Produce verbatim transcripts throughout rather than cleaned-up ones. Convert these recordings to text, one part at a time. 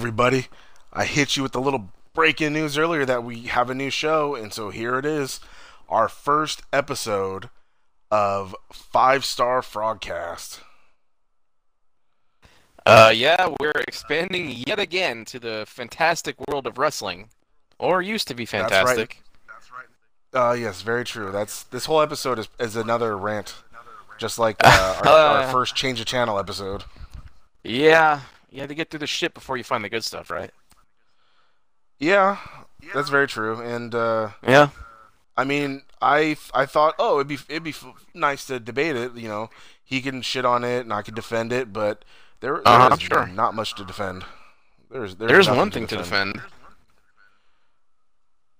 everybody. I hit you with the little break-in news earlier that we have a new show, and so here it is. Our first episode of Five Star Frogcast. Uh, yeah, we're expanding yet again to the fantastic world of wrestling. Or used to be fantastic. That's right. That's right. Uh, yes, very true. That's This whole episode is, is another rant. Just like uh, our, uh, our first Change of Channel episode. Yeah. You had to get through the shit before you find the good stuff, right? Yeah, that's very true. And, uh... yeah. I mean, I, I thought, oh, it'd be it'd be nice to debate it, you know. He can shit on it, and I can defend it, but there, there uh, is sure. not much to defend. There's there's, there's one thing to defend. to defend.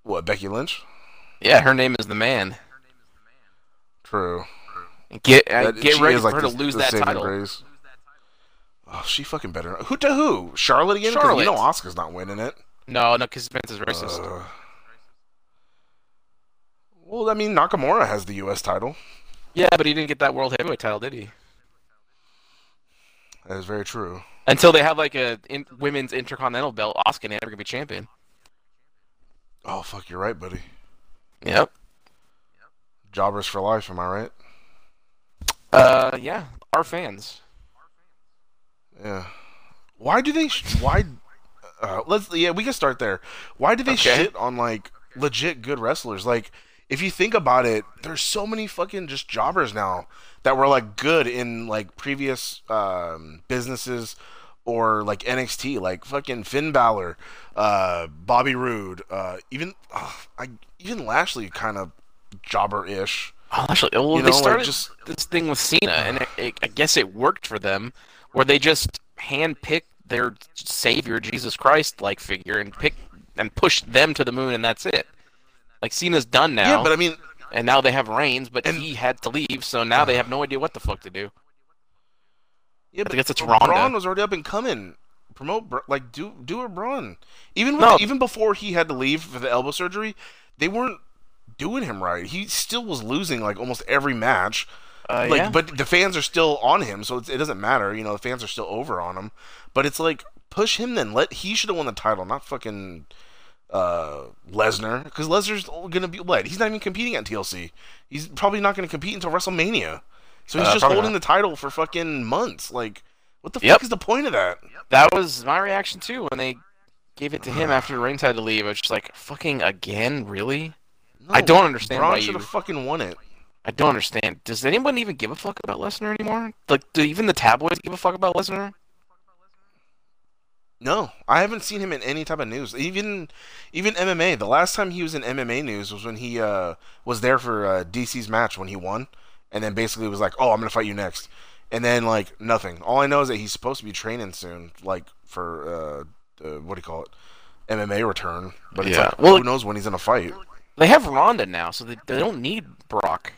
What, Becky Lynch? Yeah, her name is the Man. True. Get uh, that, get ready for like her to lose that title. Grace. Oh, she fucking better. Who to who? Charlotte again? Charlotte. You know Oscar's not winning it. No, no, because Vince is racist. Uh, Well, I mean, Nakamura has the U S title. Yeah, but he didn't get that World Heavyweight title, did he? That is very true. Until they have, like, a in- women's intercontinental belt, Asuka never going to be champion. Oh, fuck, you're right, buddy. Yep. Jobbers for life, am I right? Uh, yeah. Our fans. Yeah. Why do they... Sh- why... Uh, let's... Yeah, we can start there. Why do they okay. shit on, like, legit good wrestlers? Like... If you think about it, there's so many fucking just jobbers now that were, like, good in, like, previous um, businesses or, like, N X T. Like, fucking Finn Balor, uh, Bobby Roode, uh, even oh, I, even Lashley kind of jobber-ish. Oh, Lashley. Well, you know, they started like just, this thing with Cena, and it, it, I guess it worked for them, where they just handpicked their savior, Jesus Christ-like figure, and pick, and pushed them to the moon, and that's it. Like, Cena's done now. Yeah, but I mean... And now they have Reigns, but and, he had to leave, so now they have no idea what the fuck to do. Yeah, but I guess it's Ronda. Braun was already up and coming. Promote... Like, do do a Braun. Even with, no. even before he had to leave for the elbow surgery, they weren't doing him right. He still was losing, like, almost every match. Uh, like, yeah. But the fans are still on him, so it's, it doesn't matter. You know, the fans are still over on him. But it's like, push him then. Let He should have won the title, not fucking... Uh, Lesnar, because Lesnar's gonna be what? He's not even competing at T L C. He's probably not gonna compete until WrestleMania. So he's uh, just holding not. the title for fucking months. Like, what the yep. fuck is the point of that? That was my reaction too when they gave it to him after Reigns had to leave. I was just like, fucking again, really? No, I don't understand. Braun should have fucking won it. I don't understand. Does anyone even give a fuck about Lesnar anymore? Like, do even the tabloids give a fuck about Lesnar? No, I haven't seen him in any type of news. Even even M M A. The last time he was in M M A news was when he uh, was there for uh, D C's match when he won. And then basically was like, oh, I'm going to fight you next. And then, like, nothing. All I know is that he's supposed to be training soon, like, for, uh, uh, what do you call it, M M A return. But it's yeah. like, well, who knows when he's in a fight. They have Ronda now, so they, they don't need Brock.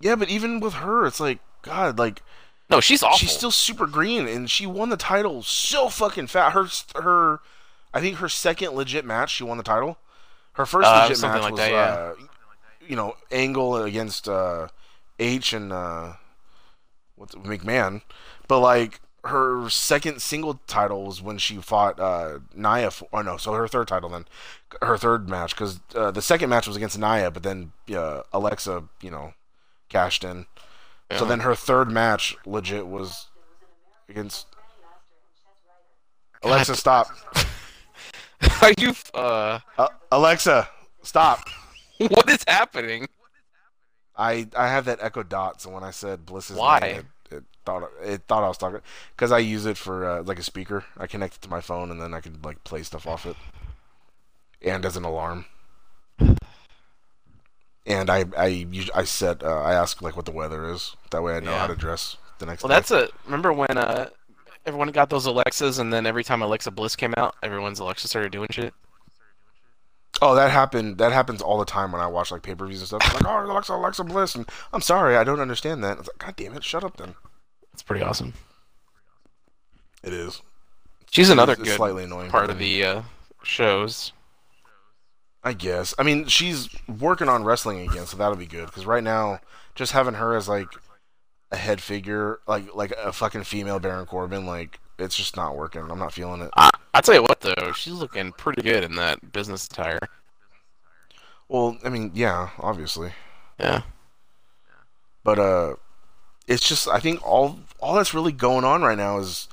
Yeah, but even with her, it's like, God, like... No, she's awful. She's still super green, and she won the title so fucking fast. Her, her, I think her second legit match, she won the title. Her first uh, legit match like was, that, yeah. uh, you know, Angle against uh, H and uh, what's it, McMahon. But like her second single title was when she fought uh, Nia. For, oh no, so her third title then, her third match because uh, the second match was against Nia, but then uh, Alexa, you know, cashed in. Yeah. So then her third match, legit, was against... Alexa, stop. Are you... Uh... Uh, Alexa, stop. What is happening? I I have that Echo Dot, so when I said Bliss's Why? name, it, it, thought, it thought I was talking... Because I use it for, uh, like, a speaker. I connect it to my phone, and then I can, like, play stuff off it. And as an alarm. And I I I set uh, I ask like what the weather is. That way I know yeah. how to dress the next. Well, day. that's a remember when uh, everyone got those Alexas, and then every time Alexa Bliss came out, everyone's Alexa started doing shit. Oh, that happened. That happens all the time when I watch like pay per views and stuff. It's like, oh, Alexa, Alexa Bliss, and I'm sorry, I don't understand that. It's like, God damn it, shut up then. It's pretty awesome. It is. She's another it's, good it's slightly annoying part of the uh, shows. I guess. I mean, she's working on wrestling again, so that'll be good. Because right now, just having her as, like, a head figure, like like a fucking female Baron Corbin, like, it's just not working. I'm not feeling it. I, I tell you what, though, she's looking pretty good in that business attire. Well, I mean, yeah, obviously. Yeah. But uh, it's just I think all all that's really going on right now is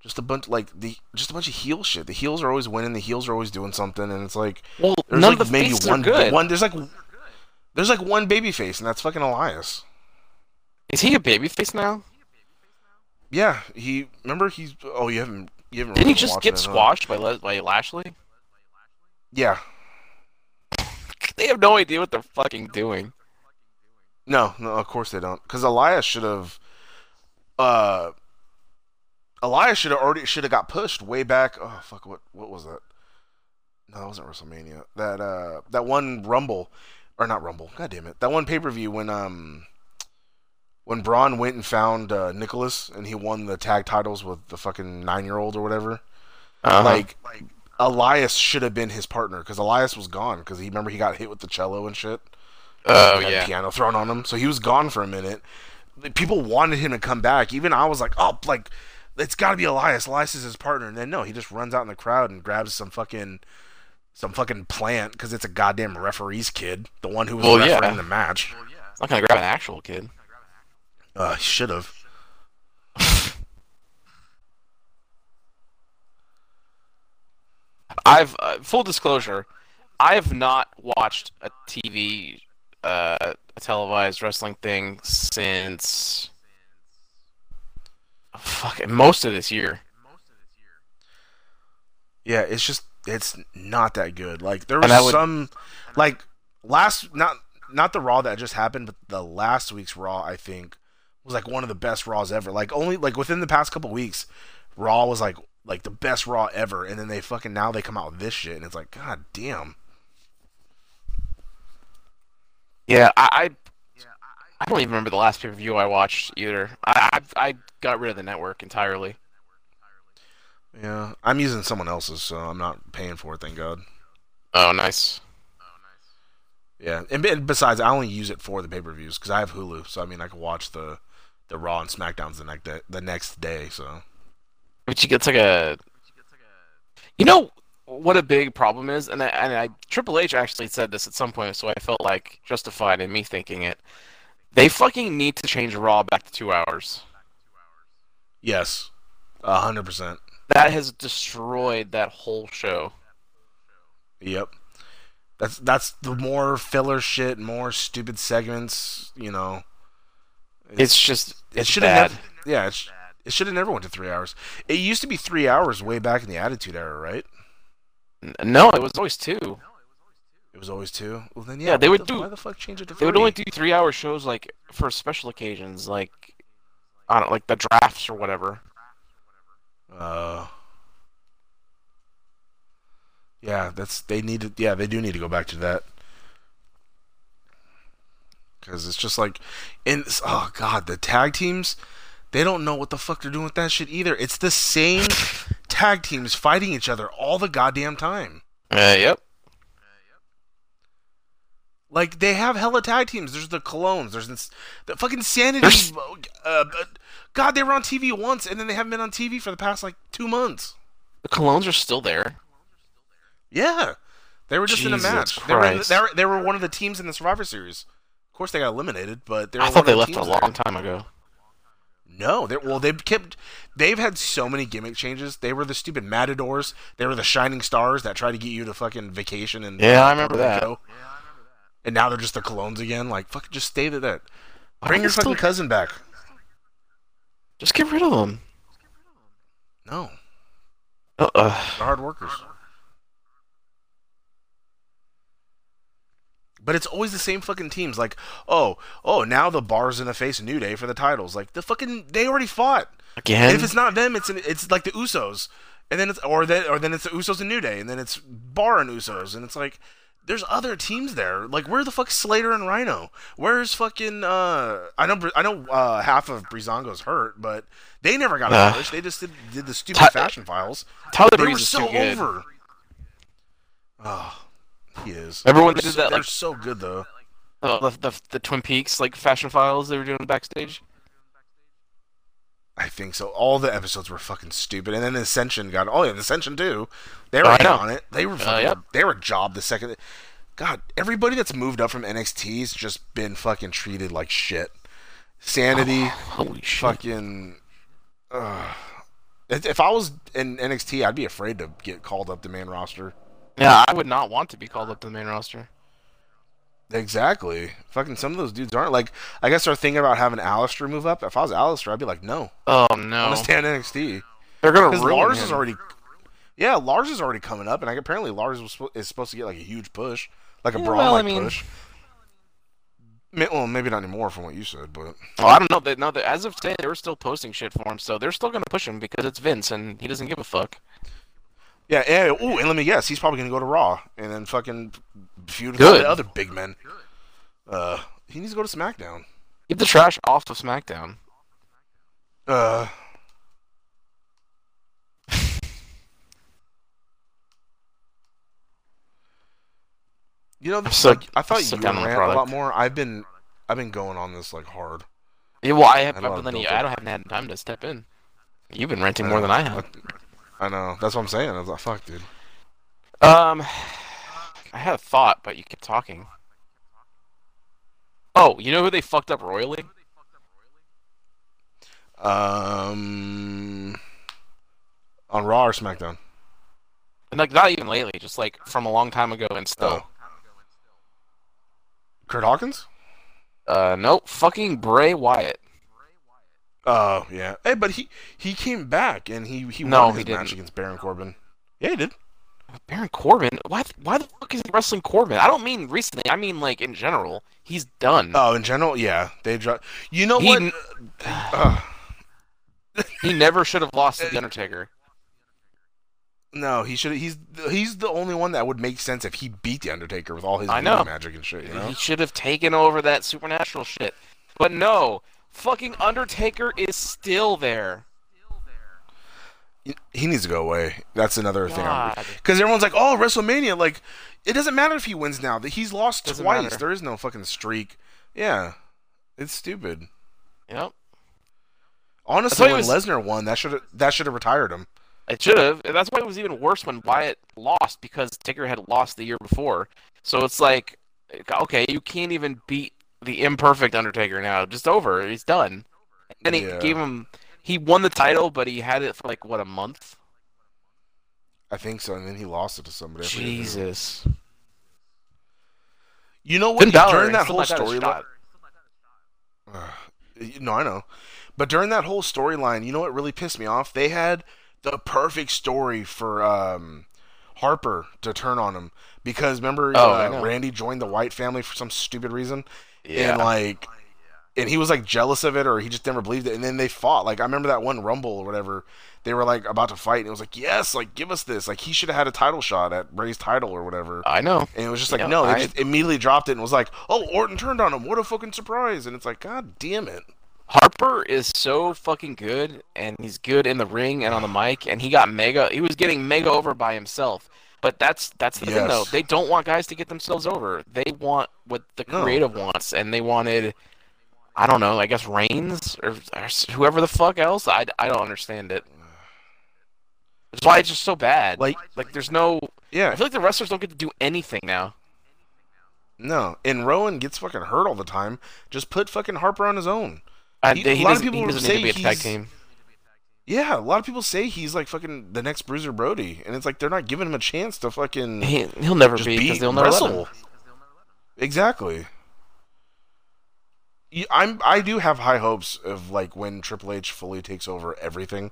just a bunch like the just a bunch of heel shit. The heels are always winning. The heels are always doing something, and it's like well, there's none like of the maybe one, good. one there's like there's like one babyface, and that's fucking Elias. Is he a babyface now? Yeah, he remember he's oh you haven't you haven't didn't really he just get it, squashed huh? by Le- by Lashley? Yeah. They have no idea what they're fucking doing. No, no, of course they don't. Because Elias should have, uh, Elias should have already should have got pushed way back. Oh fuck, what what was that? No, that wasn't WrestleMania. That uh, that one Rumble, or not Rumble? God damn it, that one pay per view when um, when Braun went and found uh, Nicholas and he won the tag titles with the fucking nine year old or whatever. Uh-huh. Like like Elias should have been his partner because Elias was gone because he remember he got hit with the cello and shit. Oh, yeah. Piano thrown on him. So he was gone for a minute. People wanted him to come back. Even I was like, oh, like, it's got to be Elias. Elias is his partner. And then, no, he just runs out in the crowd and grabs some fucking some fucking plant because it's a goddamn referee's kid, the one who was well, refereeing yeah. the match. Well, yeah. I'm not going to grab an actual kid. Uh, he should have. I've, uh, full disclosure, I have not watched a T V Uh, a televised wrestling thing since oh, fucking most of this year. Yeah, it's just it's not that good. Like there was would, some like last not not the Raw that just happened, but the last week's Raw I think was like one of the best Raws ever. Like only like within the past couple weeks, Raw was like like the best Raw ever, and then they fucking now they come out with this shit, and it's like god damn. Yeah, I, I I don't even remember the last pay-per-view I watched either. I, I I got rid of the network entirely. Yeah, I'm using someone else's, so I'm not paying for it, thank God. Oh, nice. Yeah, and, and besides, I only use it for the pay-per-views because I have Hulu, so I mean, I can watch the, the Raw and Smackdowns the next day, the next day. So. But you get like a, you know. What a big problem is, and I, and I Triple H actually said this at some point, so I felt like justified in me thinking it. They fucking need to change Raw back to two hours. Yes, a hundred percent. That has destroyed that whole show. Yep, that's that's the more filler shit, more stupid segments. You know, it's, it's just it's it should have never. Yeah, it's, it should have never went to three hours. It used to be three hours way back in the Attitude Era, right? No, it was always two. It was always two. Well, then yeah. yeah they would the, do. Why the fuck change it to three? They would only do three-hour shows, like for special occasions, like I don't know, like the drafts or whatever. Uh. Yeah, that's they need to. Yeah, they do need to go back to that. Because it's just like, and oh god, the tag teams. They don't know what the fuck they're doing with that shit either. It's the same tag teams fighting each other all the goddamn time. Uh, yep. Like, they have hella tag teams. There's the Colognes. There's this, the fucking Sanity. Uh, God, they were on T V once, and then they haven't been on T V for the past, like, two months. The Colognes are still there. Yeah. They were just Jesus in a match. They were, in the, they, were, they were one of the teams in the Survivor Series. Of course, they got eliminated, but they were I thought one they of the left teams a long there. time ago. No, they well they've kept they've had so many gimmick changes. They were the stupid Matadors. They were the Shining Stars that try to get you to fucking vacation and yeah, I remember that. Show. Yeah, I remember that. And now they're just the Colognes again. Like fuck, just stay to that. Bring your fucking still... cousin back. Just get rid of them. No. Uh. Uh-uh. They're hard workers. But it's always the same fucking teams. Like, oh, oh, now the Bar's in the face New Day for the titles. Like the fucking, they already fought again. And if it's not them, it's an, it's like the Usos, and then it's or then or then it's the Usos and New Day, and then it's Bar and Usos, and it's like there's other teams there. Like where the fuck Slater and Rhino? Where's fucking? Uh, I know I know uh, half of Breezango's hurt, but they never got uh, published. They just did, did the stupid t- fashion files. Tyler Breeze is so good. over. Oh. He is. Everyone did so, that. They're like, so good though. Oh, the, the the Twin Peaks like fashion files they were doing backstage. I think so. All the episodes were fucking stupid, and then Ascension got. Oh yeah, Ascension too. They were oh, on it. They were fucking. Uh, yep. They were jobbed the second. God, everybody that's moved up from N X T's just been fucking treated like shit. Sanity. Oh, holy shit. Fucking. Uh, if I was in N X T, I'd be afraid to get called up to main roster. Yeah, I would not want to be called up to the main roster. Exactly. Fucking some of those dudes aren't. Like, I guess they're thinking about having Aleister move up. If I was Aleister, I'd be like, no. Oh, no. I want to stay on N X T. They're going to ruin him. Lars is already... Yeah, Lars is already coming up, and like, apparently Lars was, is supposed to get, like, a huge push. Like a yeah, Braun-like well, I mean... push. Well, maybe not anymore from what you said, but... Oh, I don't know. They, no, they, as of today, they were still posting shit for him, so they're still going to push him because it's Vince, and he doesn't give a fuck. Yeah, yeah. Ooh, and let me guess, he's probably going to go to Raw and then fucking feud with all the other big men. Uh, he needs to go to SmackDown. Get the trash off of SmackDown. Uh. You know, so, like, I thought so you would rant a lot more. I've been, I've been going on this like hard. Yeah, well, I have. I, I've been you, I don't haven't had time to step in. You've been ranting more than I have. I know. That's what I'm saying. I was like, fuck, dude. Um, I had a thought, but you kept talking. Oh, you know who they fucked up royally? Um, on Raw or SmackDown? And like, not even lately. Just like from a long time ago and still. Oh. Curt Hawkins? Uh, nope. Fucking Bray Wyatt. Oh, yeah. Hey, but he, he came back, and he, he no, won his he match against Baron Corbin. Yeah, he did. Baron Corbin? Why Why the fuck is he wrestling Corbin? I don't mean recently. I mean, like, in general. He's done. Oh, in general? Yeah. They dro- You know he, what? Uh, he never should have lost to The Undertaker. No, he should. He's he's the only one that would make sense if he beat The Undertaker with all his magic and shit. You know? He should have taken over that supernatural shit. But no, fucking Undertaker is still there. He needs to go away. That's another God. thing. Because everyone's like, oh, WrestleMania. Like, it doesn't matter if he wins now. He's lost doesn't twice. Matter. There is no fucking streak. Yeah, it's stupid. Yep. Honestly, when was... Lesnar won, that should have that should have retired him. It should have. And that's why it was even worse when Wyatt lost, because Taker had lost the year before. So it's like, okay, you can't even beat the imperfect Undertaker now. Just over. He's done. And he yeah. gave him... He won the title, but he had it for, like, what, a month? I think so, and then he lost it to somebody. Jesus. You know what? During that whole storyline... Uh, no, I know. But during that whole storyline, you know what really pissed me off? They had... the perfect story for um, Harper to turn on him. Because, remember, oh, uh, Randy joined the White family for some stupid reason? Yeah. And, like, and he was, like, jealous of it, or he just never believed it. And then they fought. Like, I remember that one Rumble or whatever. They were, like, about to fight. And it was like, yes, like, give us this. Like, he should have had a title shot at Ray's title or whatever. I know. And it was just like, yeah, no. They I... just immediately dropped it and was like, oh, Orton turned on him. What a fucking surprise. And it's like, God damn it. Harper is so fucking good, and he's good in the ring and on the mic, and he got mega... He was getting mega over by himself. But that's that's the yes. thing, though. They don't want guys to get themselves over. They want what the creative no. wants, and they wanted... I don't know, I guess Reigns? Or, or whoever the fuck else? I, I don't understand it. That's why it's just so bad. Like, like, there's no... Yeah. I feel like the wrestlers don't get to do anything now. No, and Rowan gets fucking hurt all the time. Just put fucking Harper on his own. He, he a lot of people say he's. Tag team. Yeah, a lot of people say he's like fucking the next Bruiser Brody, and it's like they're not giving him a chance to fucking. He, he'll never be because they'll never wrestle. Let him. Exactly. I'm. I do have high hopes of like when Triple H fully takes over everything.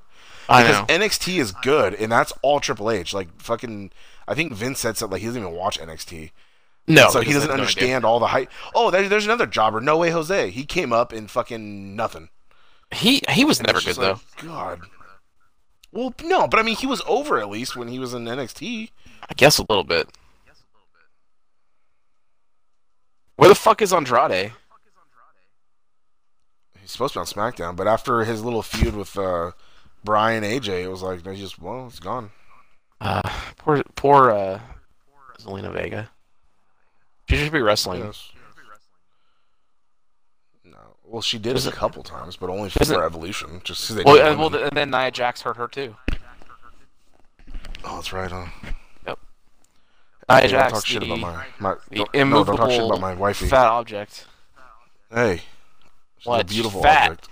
I know. Because N X T is good, and that's all Triple H. Like fucking, I think Vince said something like he doesn't even watch N X T. No, so he doesn't understand no all the hype. Oh, there, there's another jobber. No Way Jose. He came up and fucking nothing. He he was and never good like, though. God. Well, no, but I mean, he was over at least when he was in N X T. I guess a little bit. Where the fuck is Andrade? He's supposed to be on SmackDown, but after his little feud with uh, Brian A J, it was like no, he just well, it's gone. Uh, poor poor uh, Zelina Vega. She should be wrestling. Yes. No. Well, she did it a couple times, but only for Evolution. Just they well, and, well, and then Nia Jax hurt her too. Oh, that's right, huh? Yep. Nia Jax, talk shit about my, my the don't, immovable, no, don't talk shit about my wifey. Fat object. Hey, she's what? a beautiful she's fat. object.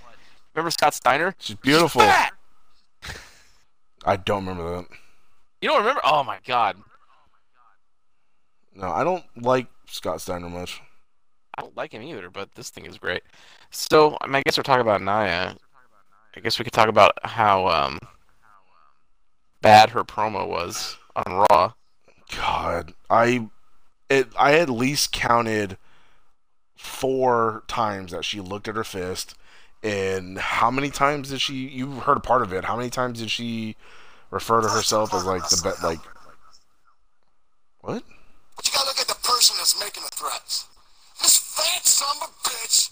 Remember Scott Steiner? She's beautiful. She's fat. I don't remember that. You don't remember? Oh my god. No, I don't like Scott Steiner much. I don't like him either, but this thing is great. So, I mean, I guess we're talking about Nia. I guess we could talk about how um, bad her promo was on Raw. God, I it, I at least counted four times that she looked at her fist. And how many times did she? You heard a part of it. How many times did she refer to herself as like the bet? Like what? You gotta look at the person that's making the threats. This fat son of a bitch,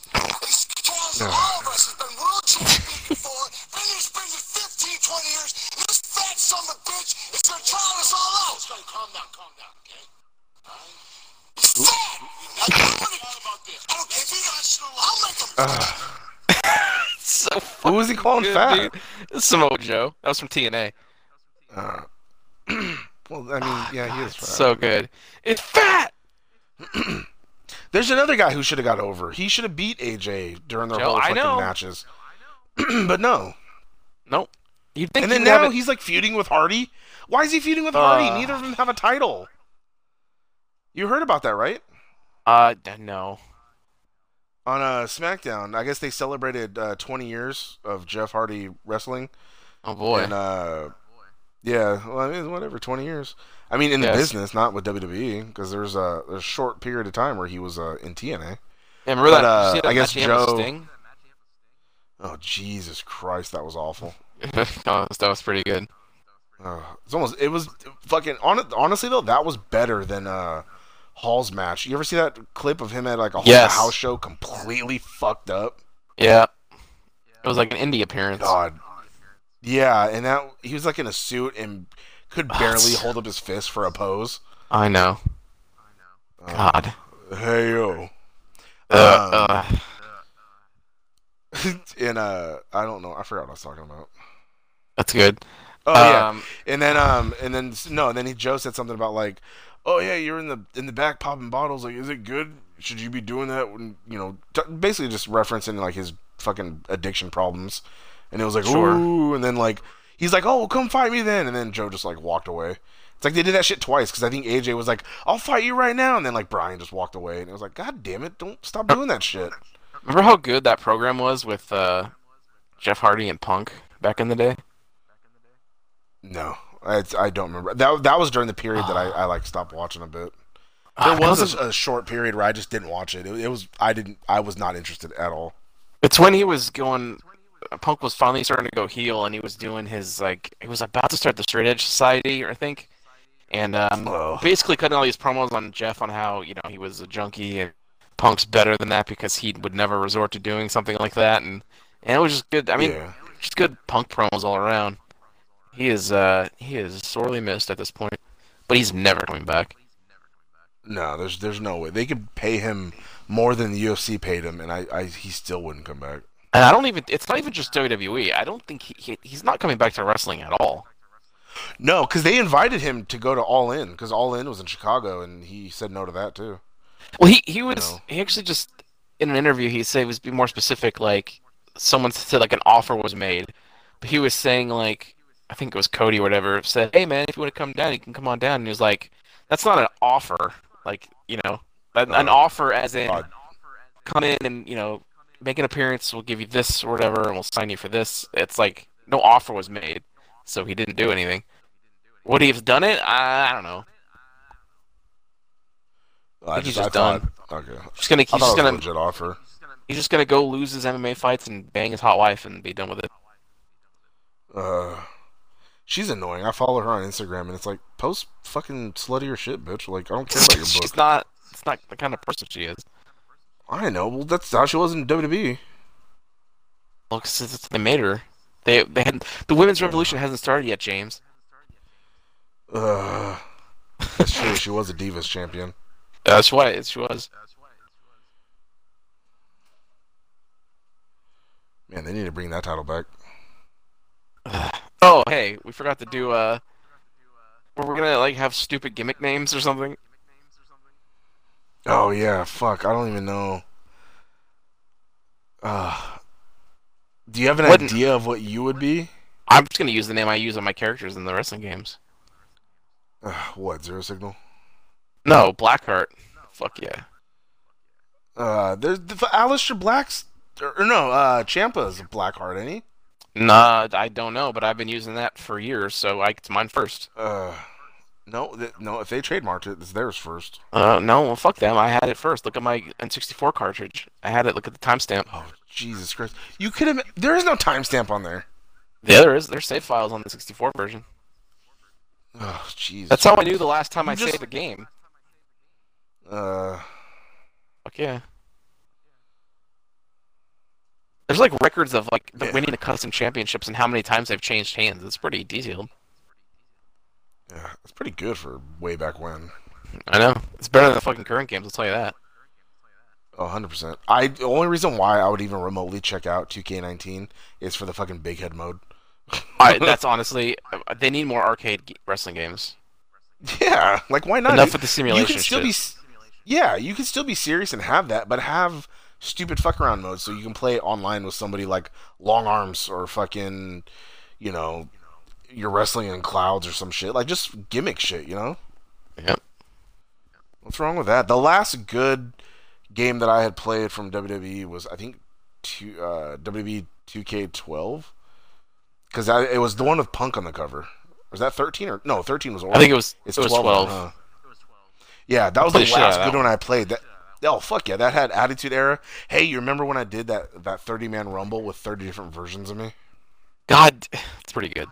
he's killing all of us. He's been world champion before, been in this business fifteen, twenty years. This fat son of a bitch is gonna trial us all out. Like, calm down, calm down, okay? All right? He's fat. I don't want to talk about this. I don't care if you guys know. I'll make him. So who was he calling good, fat? Dude. Samoa Joe. That was from T N A. Uh, well, I mean, oh, yeah, God, he is fat. So good. It's fat. There's another guy who should have got over. He should have beat A J during their Joe, whole fucking matches. But no. Nope. You think and then now he's like feuding with Hardy? Why is he feuding with uh, Hardy? Neither of them have a title. You heard about that, right? Uh, no. On uh, Smackdown, I guess they celebrated uh, twenty years of Jeff Hardy wrestling. Oh, boy. And, uh, yeah, well, I mean, whatever, twenty years. I mean, in yes. the business, not with W W E, because there's a, a short period of time where he was uh, in T N A. Yeah, remember but, that? Uh, that I guess Joe. Sting? Oh, Jesus Christ, that was awful. that, was, that was pretty good. Uh, it's almost. It was fucking. Honestly, though, that was better than uh, Hall's match. You ever see that clip of him at like a yes. house show, completely fucked up? Yeah. It was like an indie appearance. God. Yeah, and that he was like in a suit and could barely hold up his fist for a pose. I know. I know. God. Um, hey yo. Uh, um, uh. and uh, I don't know. I forgot what I was talking about. That's good. Oh yeah. Um, and then um, and then no, and then he Joe said something about like, oh yeah, you're in the in the back popping bottles. Like, is it good? Should you be doing that? When, you know, t- basically just referencing like his fucking addiction problems. And it was like, sure. Ooh, and then like, he's like, oh, well, come fight me then. And then Joe just like walked away. It's like they did that shit twice because I think A J was like, I'll fight you right now. And then like Brian just walked away. And it was like, God damn it, don't stop doing that shit. Remember how good that program was with uh, Jeff Hardy and Punk back in the day? No, I, I don't remember. That that was during the period that I, I like stopped watching a bit. There was a, a short period where I just didn't watch it. It, it was I didn't I was not interested at all. It's when he was going. Punk was finally starting to go heel, and he was doing his, like, he was about to start the Straight Edge Society, I think, and um, oh. basically cutting all these promos on Jeff on how, you know, he was a junkie, and Punk's better than that because he would never resort to doing something like that, and, and it was just good, I mean, yeah. just good Punk promos all around. He is, uh, he is sorely missed at this point, but he's never coming back. No, there's there's no way. They could pay him more than the U F C paid him, and I, I he still wouldn't come back. And I don't even, it's not even just W W E. I don't think he, he he's not coming back to wrestling at all. No, because they invited him to go to All In, because All In was in Chicago, and he said no to that, too. Well, he, he was, you know. he actually just, in an interview, he said, he was be more specific, like, someone said, like, an offer was made. But he was saying, like, I think it was Cody or whatever, said, hey, man, if you want to come down, you can come on down. And he was like, that's not an offer. Like, you know, an, uh, an offer as in, God. come in and, you know, make an appearance, we'll give you this or whatever, and we'll sign you for this. It's like, no offer was made, so he didn't do anything. Would he have done it? I don't know. I, I think just, he's just I done. Thought, okay. Just gonna, he's, just gonna, legit offer. he's just gonna go lose his M M A fights and bang his hot wife and be done with it. Uh, she's annoying. I follow her on Instagram, and it's like, post fucking sluttier shit, bitch. Like, I don't care about your book. She's not, it's not the kind of person she is. I know. Well, that's how she was in W W E. Look, since they made her, they they had the women's revolution hasn't started yet, James. Uh, that's true. She was a Divas champion. That's why she was. Man, they need to bring that title back. Oh, hey, we forgot to do, uh... were we gonna, like, have stupid gimmick names or something? Oh, yeah, fuck, I don't even know. Uh... Do you have an what idea n- of what you would be? I'm just gonna use the name I use on my characters in the wrestling games. Uh, what, Zero Signal? No, Blackheart. No, fuck yeah. Uh, there's... The, Aleister Black's... Or, no, uh, Ciampa's a Blackheart, ain't he? Nah, I don't know, but I've been using that for years, so I get mine first. Uh, no, th- no. If they trademarked it, it's theirs first. Uh, no, well, fuck them. I had it first. Look at my N sixty-four cartridge. I had it. Look at the timestamp. Oh, Jesus Christ! You could have. There is no timestamp on there. Yeah, there is. There's save files on the sixty-four version. Oh, Jesus. That's how I knew the last time you I just... saved a game. Uh. Fuck yeah. There's, like, records of, like, yeah. winning the custom championships and how many times they've changed hands. It's pretty detailed. Yeah, it's pretty good for way back when. I know. It's better than the fucking current games, I'll tell you that. Oh, one hundred percent. I, the only reason why I would even remotely check out two K nineteen is for the fucking big head mode. I, that's honestly... They need more arcade wrestling games. Yeah, like, why not? Enough with the simulation you can still shit. Be, yeah, you can still be serious and have that, but have... stupid fuck around mode, so you can play online with somebody like Long Arms or fucking, you know, you're wrestling in clouds or some shit. Like, just gimmick shit, you know? Yep. What's wrong with that? The last good game that I had played from W W E was, I think, two, uh, W W E two K twelve. Because it was the one with Punk on the cover. Was that thirteen? Or no, thirteen was old. I think it was, it's it was twelve. twelve. Huh? It was twelve. Yeah, that I was the last good one I played. That. Oh, fuck yeah, that had Attitude Era. Hey, you remember when I did that that thirty-man Rumble with thirty different versions of me? God, it's pretty good.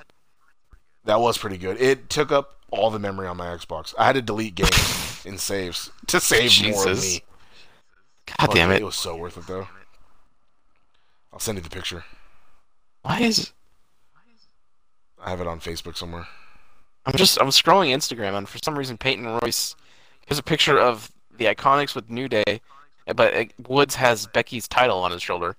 That was pretty good. It took up all the memory on my Xbox. I had to delete games and saves to save Jesus. More of me. God fuck, damn it. It was so worth it, though. I'll send you the picture. Why is... I have it on Facebook somewhere. I'm just... I'm scrolling Instagram, and for some reason, Peyton Royce... Here's a picture of... The Iconics with New Day, but Woods has Becky's title on his shoulder.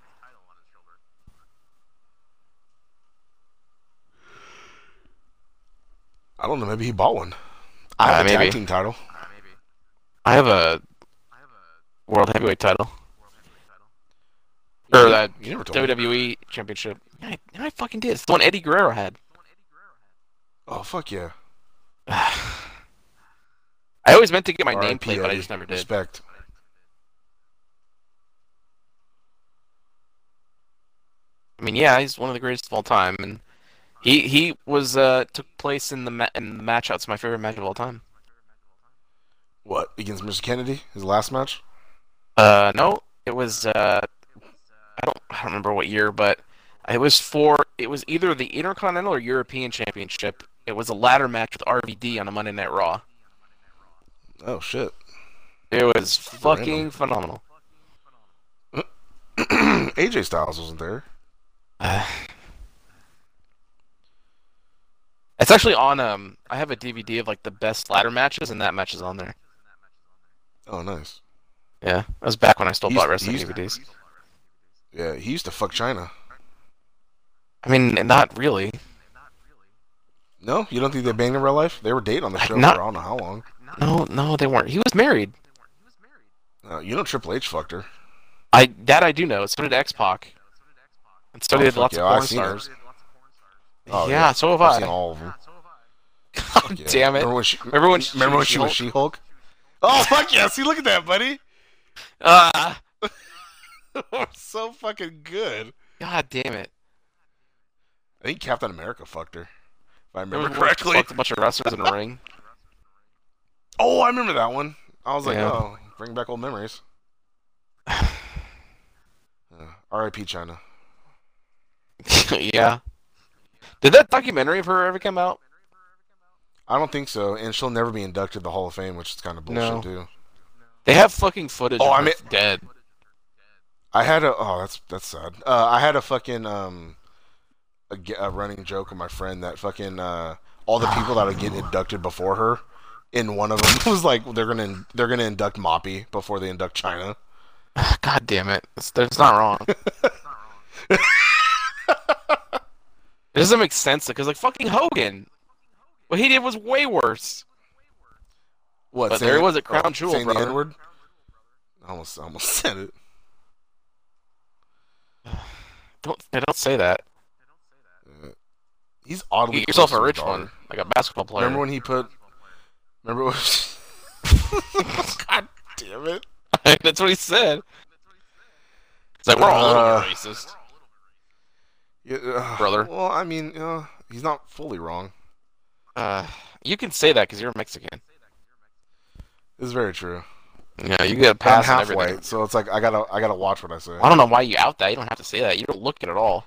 I don't know. Maybe he bought one. I have uh, a maybe. Tag team title. Uh, maybe. I have a world heavyweight title. Or that W W E championship. Yeah, I, I fucking did. It's the one Eddie Guerrero had. Oh, fuck yeah. I always meant to get my nameplate, but I just never did. Respect. I mean, yeah, he's one of the greatest of all time, and he he was uh, took place in the ma- in the matchouts, my favorite match of all time. What, against Mister Kennedy? His last match? Uh, no, it was uh, I don't I don't remember what year, but it was for it was either the Intercontinental or European Championship. It was a ladder match with R V D on a Monday Night Raw. Oh, shit. It was fucking phenomenal. A J Styles wasn't there. Uh, it's actually on, um... I have a D V D of, like, the best ladder matches, and that match is on there. Oh, nice. Yeah, that was back when I still bought wrestling D V Ds. To, yeah, he used to fuck China. I mean, not really. No? You don't think they banged in real life? They were dating on the show not, for I don't know how long. No, no, they weren't. He was married. Uh, you know Triple H fucked her. I That I do know. So did X-Pac. And so oh, did lots yeah, of porn stars. Oh, yeah, yeah, so have I've I. Seen all of them. God yeah. damn it. Remember when she, remember when she, remember when she, she was She-Hulk? Oh, fuck yeah. See, look at that, buddy. Uh, so fucking good. God damn it. I think Captain America fucked her. If I remember correctly. Fucked a bunch of wrestlers in a ring. Oh, I remember that one. I was like, yeah. oh, bring back old memories. uh, R I P China. Yeah. Did that documentary of her ever come out? I don't think so, and she'll never be inducted to the Hall of Fame, which is kind of bullshit, no. too. They have fucking footage oh, of her I mean, dead. I had a... Oh, that's that's sad. Uh, I had a fucking... um. A, a running joke with my friend that fucking uh, all the people that are getting inducted before her, in one of them was like they're gonna they're gonna induct Moppy before they induct China. God damn it, that's, that's not wrong. It doesn't make sense because, like, fucking Hogan, what he did was way worse. What? But there it was at Crown Jewel, oh, brother. N-word? I almost, I almost said it. Don't, don't say that. Uh, he's oddly. You get yourself a rich daughter. one, like a basketball player. Remember when he put? Remember when? God damn it! That's what he said. It's like we're all uh, a little racist. Yeah, uh, brother. Well, I mean, uh, he's not fully wrong. Uh, you can say that because you're Mexican. It's very true. Yeah, you get a pass on everything. I'm half white, so it's like I gotta, I gotta watch what I say. I don't know why you out that. You don't have to say that. You don't look it at all.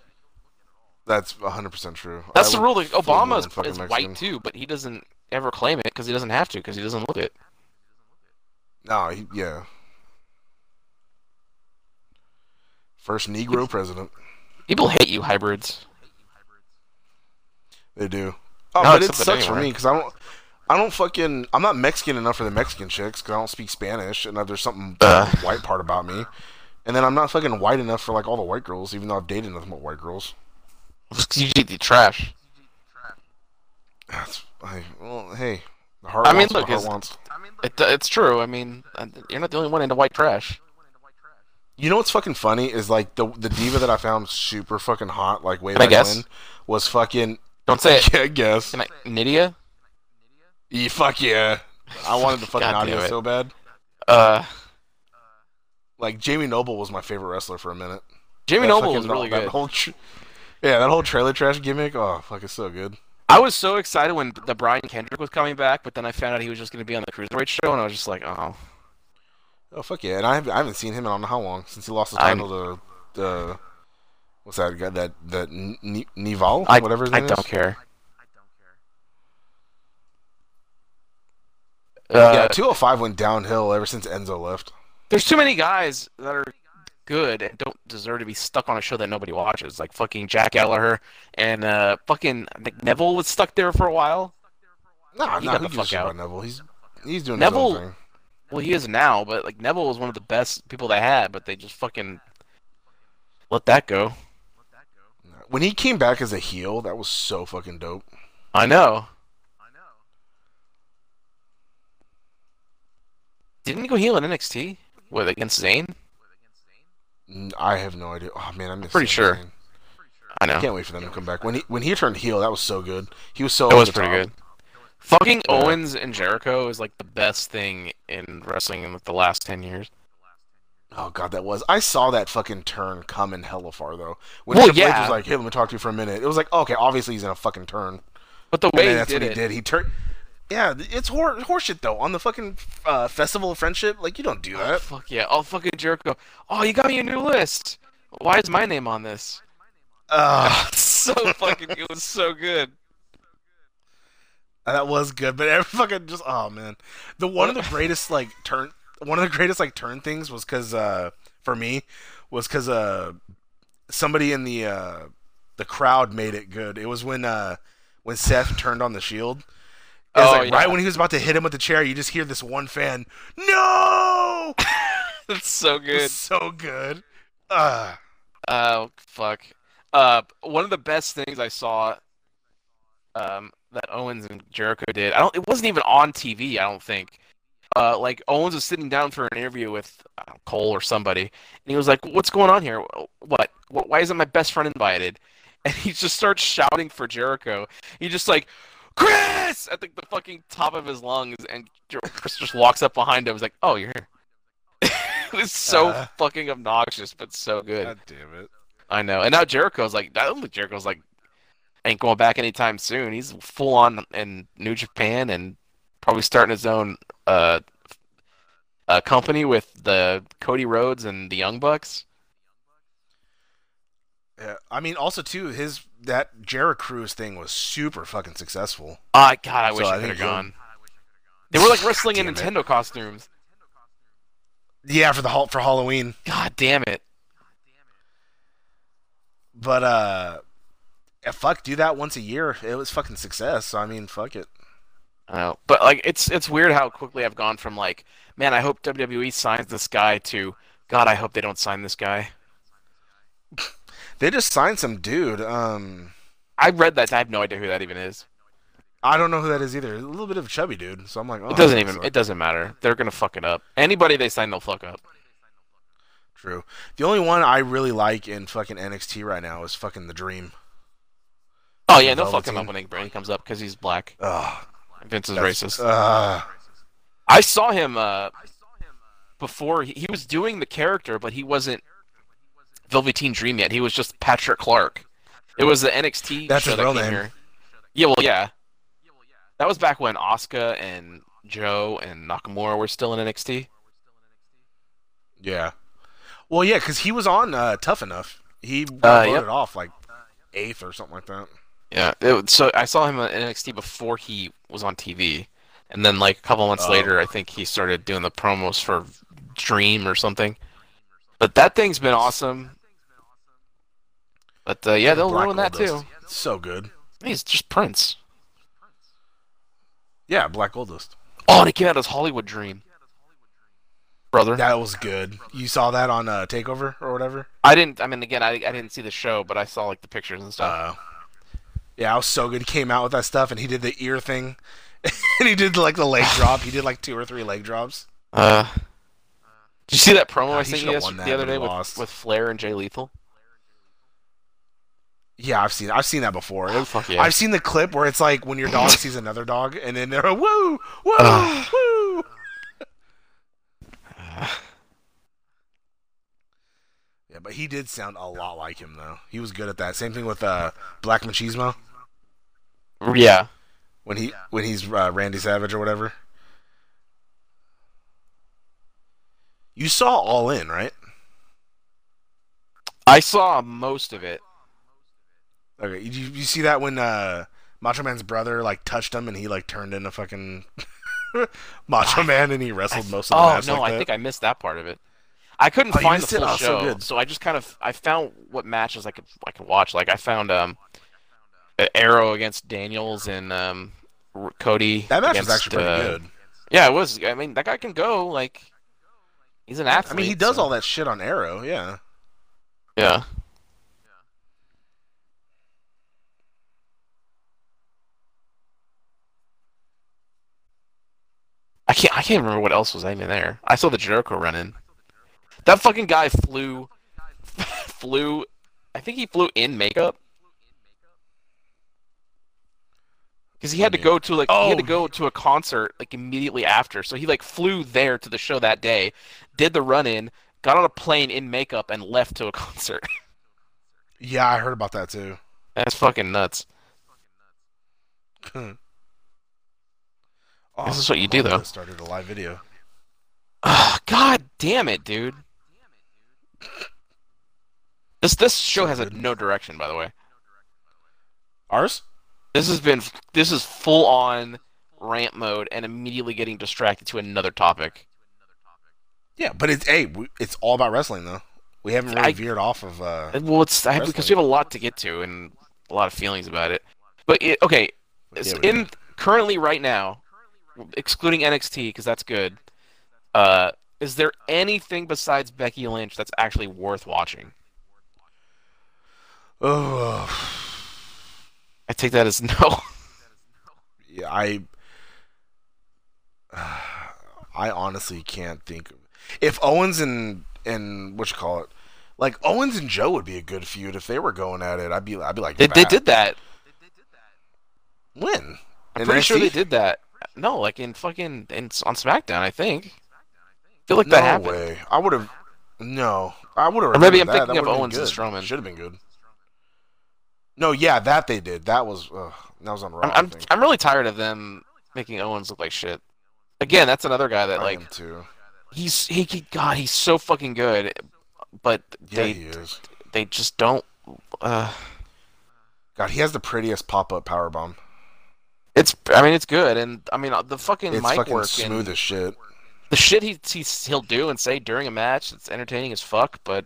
That's one hundred percent true. That's the rule. Like Obama is white too, but he doesn't ever claim it because he doesn't have to because he doesn't look it. No, he, yeah. First Negro president. People hate you hybrids. They do. Oh, but it sucks for me because I don't, I don't fucking, I'm not Mexican enough for the Mexican chicks because I don't speak Spanish and there's something uh. white part about me, and then I'm not fucking white enough for like all the white girls, even though I've dated nothing but white girls. You date the trash. That's I, well, hey, the heart I mean, wants, look, the heart wants. It, it's true. I mean, you're not the only one into white trash. You know what's fucking funny is like the the diva that I found super fucking hot, like way back when, was fucking. Don't say it. I guess. Can I, Nydia? Yeah, fuck yeah. I wanted the fucking audio so bad. Uh, like Jamie Noble was my favorite wrestler for a minute. Jamie that Noble fucking, was really that good. Whole tr- yeah, that whole trailer trash gimmick. Oh fuck, it's so good. I was so excited when the Brian Kendrick was coming back, but then I found out he was just going to be on the Cruiserweight show, and I was just like, oh. Oh fuck yeah! And I haven't seen him in I don't know how long since he lost his title I'm... to uh, what's that guy that that N- Nival I, whatever his name I don't is. care. Uh, yeah, two oh five went downhill ever since Enzo left. There's too many guys that are good and don't deserve to be stuck on a show that nobody watches, like fucking Jack Gallagher and uh, fucking Neville was stuck there for a while. No, nah, he nah, got the fuck out. Neville, he's he's doing Neville, his own thing. Well, he is now, but like Neville was one of the best people they had, but they just fucking let that go. When he came back as a heel, that was so fucking dope. I know. Didn't he go heel in N X T? What, against Zayn? I have no idea. Oh, man, I missed Pretty sure. Zayn. I know. I can't wait for them to come back. When he when he turned heel, that was so good. He was so That was pretty top. good. Fucking yeah. Owens and Jericho is, like, the best thing in wrestling in like, the last ten years. Oh, God, that was. I saw that fucking turn coming hella far, though. When well, Triple yeah. H was like, hey, let me talk to you for a minute. It was like, oh, okay, obviously he's in a fucking turn. But the way he that's did what he it. did. He turned... Yeah, it's hor- horseshit, though. On the fucking uh, Festival of Friendship, like, you don't do that. Oh, fuck yeah. Oh, fucking Jericho. Oh, you got me a new list. Why is my name on this? Uh, so fucking it was so good. That was good, but every fucking just... Oh, man. The one of the greatest, like, turn... One of the greatest, like, turn things was because, uh... For me, was because, uh... somebody in the, uh... the crowd made it good. It was when, uh... when Seth turned on the Shield... It was oh, like, yeah. Right when he was about to hit him with the chair, you just hear this one fan, no! That's so good. That's so good. Ugh. Oh, fuck. Uh, one of the best things I saw um, that Owens and Jericho did, I don't. It wasn't even on T V, I don't think. Uh, like, Owens was sitting down for an interview with I don't know, Cole or somebody, and he was like, what's going on here? What? Why isn't my best friend invited? And he just starts shouting for Jericho. He just like... Chris! At the, the fucking top of his lungs, and Chris just walks up behind him and is like, oh, you're here. It was so uh, fucking obnoxious, but so good. God damn it. I know. And now Jericho's like, I don't think Jericho's like, ain't going back anytime soon. He's full on in New Japan and probably starting his own uh, uh, company with the Cody Rhodes and the Young Bucks. Yeah, I mean, also, too, his that Jericho Cruise thing was super fucking successful. Oh, God, I wish so I could have gone. They were, like, wrestling in Nintendo it. costumes. Yeah, for the for Halloween. God damn it. But, uh, yeah, fuck, do that once a year. It was fucking success, so, I mean, fuck it. I know, but, like, it's it's weird how quickly I've gone from, like, man, I hope W W E signs this guy to, God, I hope they don't sign this guy. They just signed some dude. Um, I read that. And I have no idea who that even is. I don't know who that is either. A little bit of a chubby dude. So I'm like, oh, it doesn't even. Suck. It doesn't matter. They're gonna fuck it up. Anybody they sign, they'll fuck up. True. The only one I really like in fucking N X T right now is fucking the Dream. Oh yeah, no fucking up when he, when he comes up because he's black. Ugh. Vince is That's, racist. Uh... I saw him uh, before. He, he was doing the character, but he wasn't Velveteen Dream yet. He was just Patrick Clark. It was the N X T. That's show his that real came name. Here. Yeah, well, yeah. That was back when Asuka and Joe and Nakamura were still in N X T. Yeah. Well, yeah, because he was on uh, Tough Enough. He uh, voted yep. off like eighth or something like that. Yeah, it, so I saw him on N X T before he was on T V. And then like a couple months oh. later, I think he started doing the promos for Dream or something. But that thing's been awesome. But uh, yeah, they'll Black ruin that too. It's so good. I mean, it's just Prince. Yeah, Black Gold Dust. Oh, and he came out as Hollywood Dream. Brother. That was good. You saw that on uh, TakeOver or whatever? I didn't. I mean, again, I, I didn't see the show, but I saw like the pictures and stuff. Uh, yeah, it was so good. He came out with that stuff, and he did the ear thing. And he did like the leg drop. He did like two or three leg drops. Uh, did you see that promo nah, I sent you the other day with, with Flair and Jay Lethal? Yeah, I've seen I've seen that before. Oh, fuck yeah. I've seen the clip where it's like when your dog sees another dog, and then they're like, woo, woo, uh, woo. Uh, yeah, but he did sound a lot like him though. He was good at that. Same thing with uh, Black Machismo. Yeah. When he when he's uh, Randy Savage or whatever. You saw All In, right? I saw most of it. Okay, you you see that when uh, Macho Man's brother like touched him and he like turned into fucking Macho Man and he wrestled I, most of the match. Oh no, like I think I missed that part of it. I couldn't oh, find the full oh, show, so, so I just kind of I found what matches I could I could watch. Like I found um. Arrow against Daniels and um, Cody. That match against, was actually pretty uh, good. Yeah, it was. I mean, that guy can go. Like, he's an athlete. I mean, he does so. all that shit on Arrow. Yeah. Yeah. I can't. I can't remember what else was even there. I saw the Jericho run in. That fucking guy flew. flew. I think he flew in makeup. Because he had to go to like oh. he had to go to a concert like immediately after, so he like flew there to the show that day, did the run in, got on a plane in makeup, and left to a concert. Yeah, I heard about that too. That's fucking nuts. oh, this is what you do though. I started a live video. Oh, God damn it, dude! This this show has a no direction, by the way. Ours? This has been this is full on rant mode and immediately getting distracted to another topic. Yeah, but it's hey, we, it's all about wrestling though. We haven't really I, veered off of. Uh, well, it's I, because we have a lot to get to and a lot of feelings about it. But it, okay, yeah, so in currently right now, excluding N X T because that's good. Uh, is there anything besides Becky Lynch that's actually worth watching? Oh. I take that as no. yeah, I. Uh, I honestly can't think. Of, if Owens and and what you call it, like Owens and Joe would be a good feud if they were going at it. I'd be I'd be like they they did that. They did that. When? I'm pretty sure they did that. No, like in fucking in on SmackDown, I think. I feel like that happened. No way. I would have. No, I would have. Or maybe I'm thinking of Owens and Strowman. Should have been good. No, yeah, that they did. That was uh, that was on Raw. I'm I'm, I'm really tired of them making Owens look like shit. Again, that's another guy that I like. Am too. He's he, he God, he's so fucking good, but yeah, they he is. they just don't. Uh... God, he has the prettiest pop up power bomb. It's I mean it's good, and I mean the fucking it's mic fucking work smooth as shit. The shit he, he he'll do and say during a match, it's entertaining as fuck, but.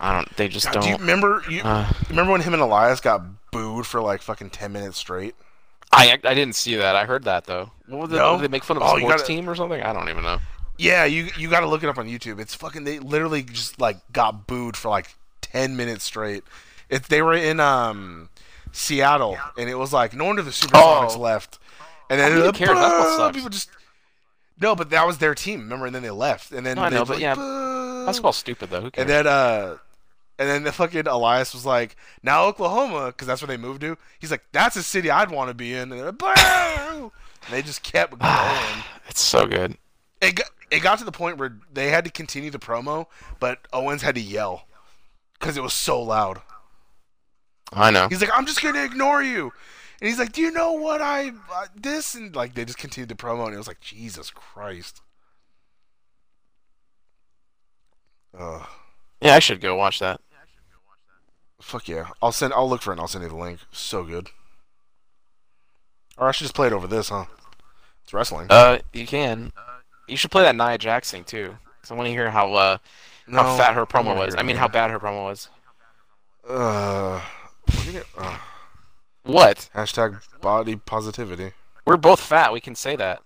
I don't. They just God, don't. Do you remember? You uh, remember when him and Elias got booed for like fucking ten minutes straight? I I didn't see that. I heard that though. What was no? Did they make fun of oh, a sports gotta, team or something? I don't even know. Yeah, you you got to look it up on YouTube. It's fucking. They literally just like got booed for like ten minutes straight. If they were in um, Seattle, and it was like no wonder the Supersonics oh. left. And then it, care, blah, people just no, but that was their team, remember? And then they left, and then no, I know, but like, yeah, basketball's stupid though. Who cares? And then uh, and then the fucking Elias was like, now Oklahoma, because that's where they moved to. He's like, that's a city I'd want to be in. And, like, and they just kept going. It's so good. It got, it got to the point where they had to continue the promo, but Owens had to yell because it was so loud. I know. He's like, I'm just gonna ignore you. And he's like, do you know what I... Uh, this? And, like, they just continued the promo, and it was like, Jesus Christ. Ugh. Yeah, I should go watch that. Yeah, I should go watch that. Fuck yeah. I'll send... I'll look for it, and I'll send you the link. So good. Or I should just play it over this, huh? It's wrestling. Uh, you can. You should play that Nia Jax thing, too. Because I want to hear how, uh... No, how fat her promo was. I mean, how bad her promo was. Uh... uh What? Hashtag body positivity. We're both fat. We can say that.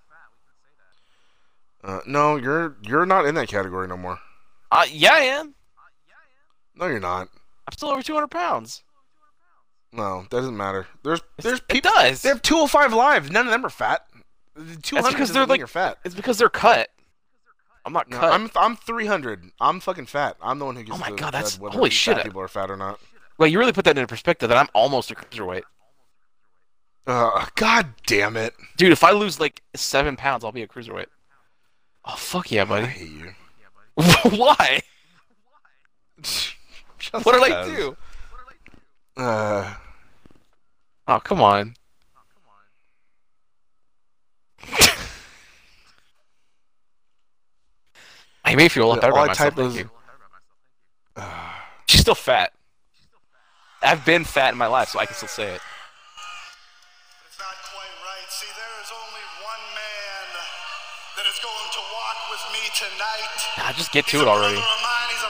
Uh, no, you're you're not in that category no more. Uh, yeah, I am. No, you're not. I'm still over two hundred pounds. No, that doesn't matter. There's there's it's, people. It does. They have two oh five lives. None of them are fat. two hundred That's because they're like fat. It's because they're cut. I'm not cut. No, I'm I'm three hundred. I'm fucking fat. I'm the one who gets. Oh my the, god, that's whether holy shit. Fat people are fat or not. Well, you really put that into perspective. That I'm almost a cruiserweight. Uh, God damn it. Dude, if I lose like seven pounds, I'll be a cruiserweight. Oh, fuck yeah, buddy. I hate you. Why? What did I do? Uh. Oh, come on. I may feel a lot better about myself, thank you. She's still fat. I've been fat in my life, so I can still say it. Tonight. Nah, just get to he's it already. Mine,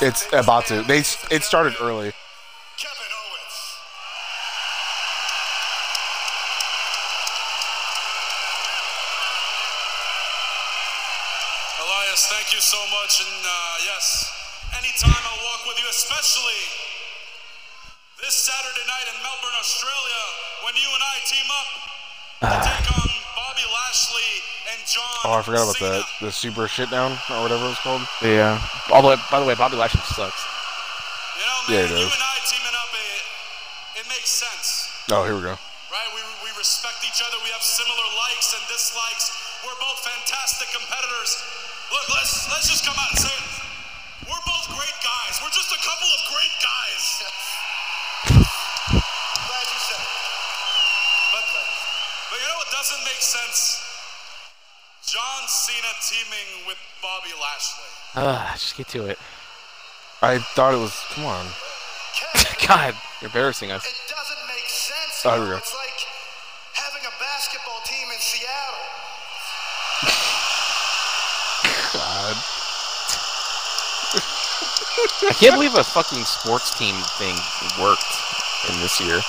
it's about to. They it started early. Kevin Owens. Elias, thank you so much, and uh, yes, anytime I'll walk with you, especially this Saturday night in Melbourne, Australia, when you and I team up to take on Bobby Lashley. Oh, I forgot about that. The super shit down or whatever it's called. Yeah. All the way, by the way, Bobby Lashley sucks. You know, man, yeah, it does. You and I teaming up, it, it makes sense. Oh, here we go. Right? We, we respect each other. We have similar likes and dislikes. We're both fantastic competitors. Look, let's let's just come out and say it. We're both great guys. We're just a couple of great guys. Glad you said it. But, but you know what doesn't make sense? John Cena teaming with Bobby Lashley. Ah, uh, just get to it. I thought it was. Come on. God, you're embarrassing us. It doesn't make sense. Oh, here we go. It's like having a basketball team in Seattle. God. I can't believe a fucking sports team thing worked in this year.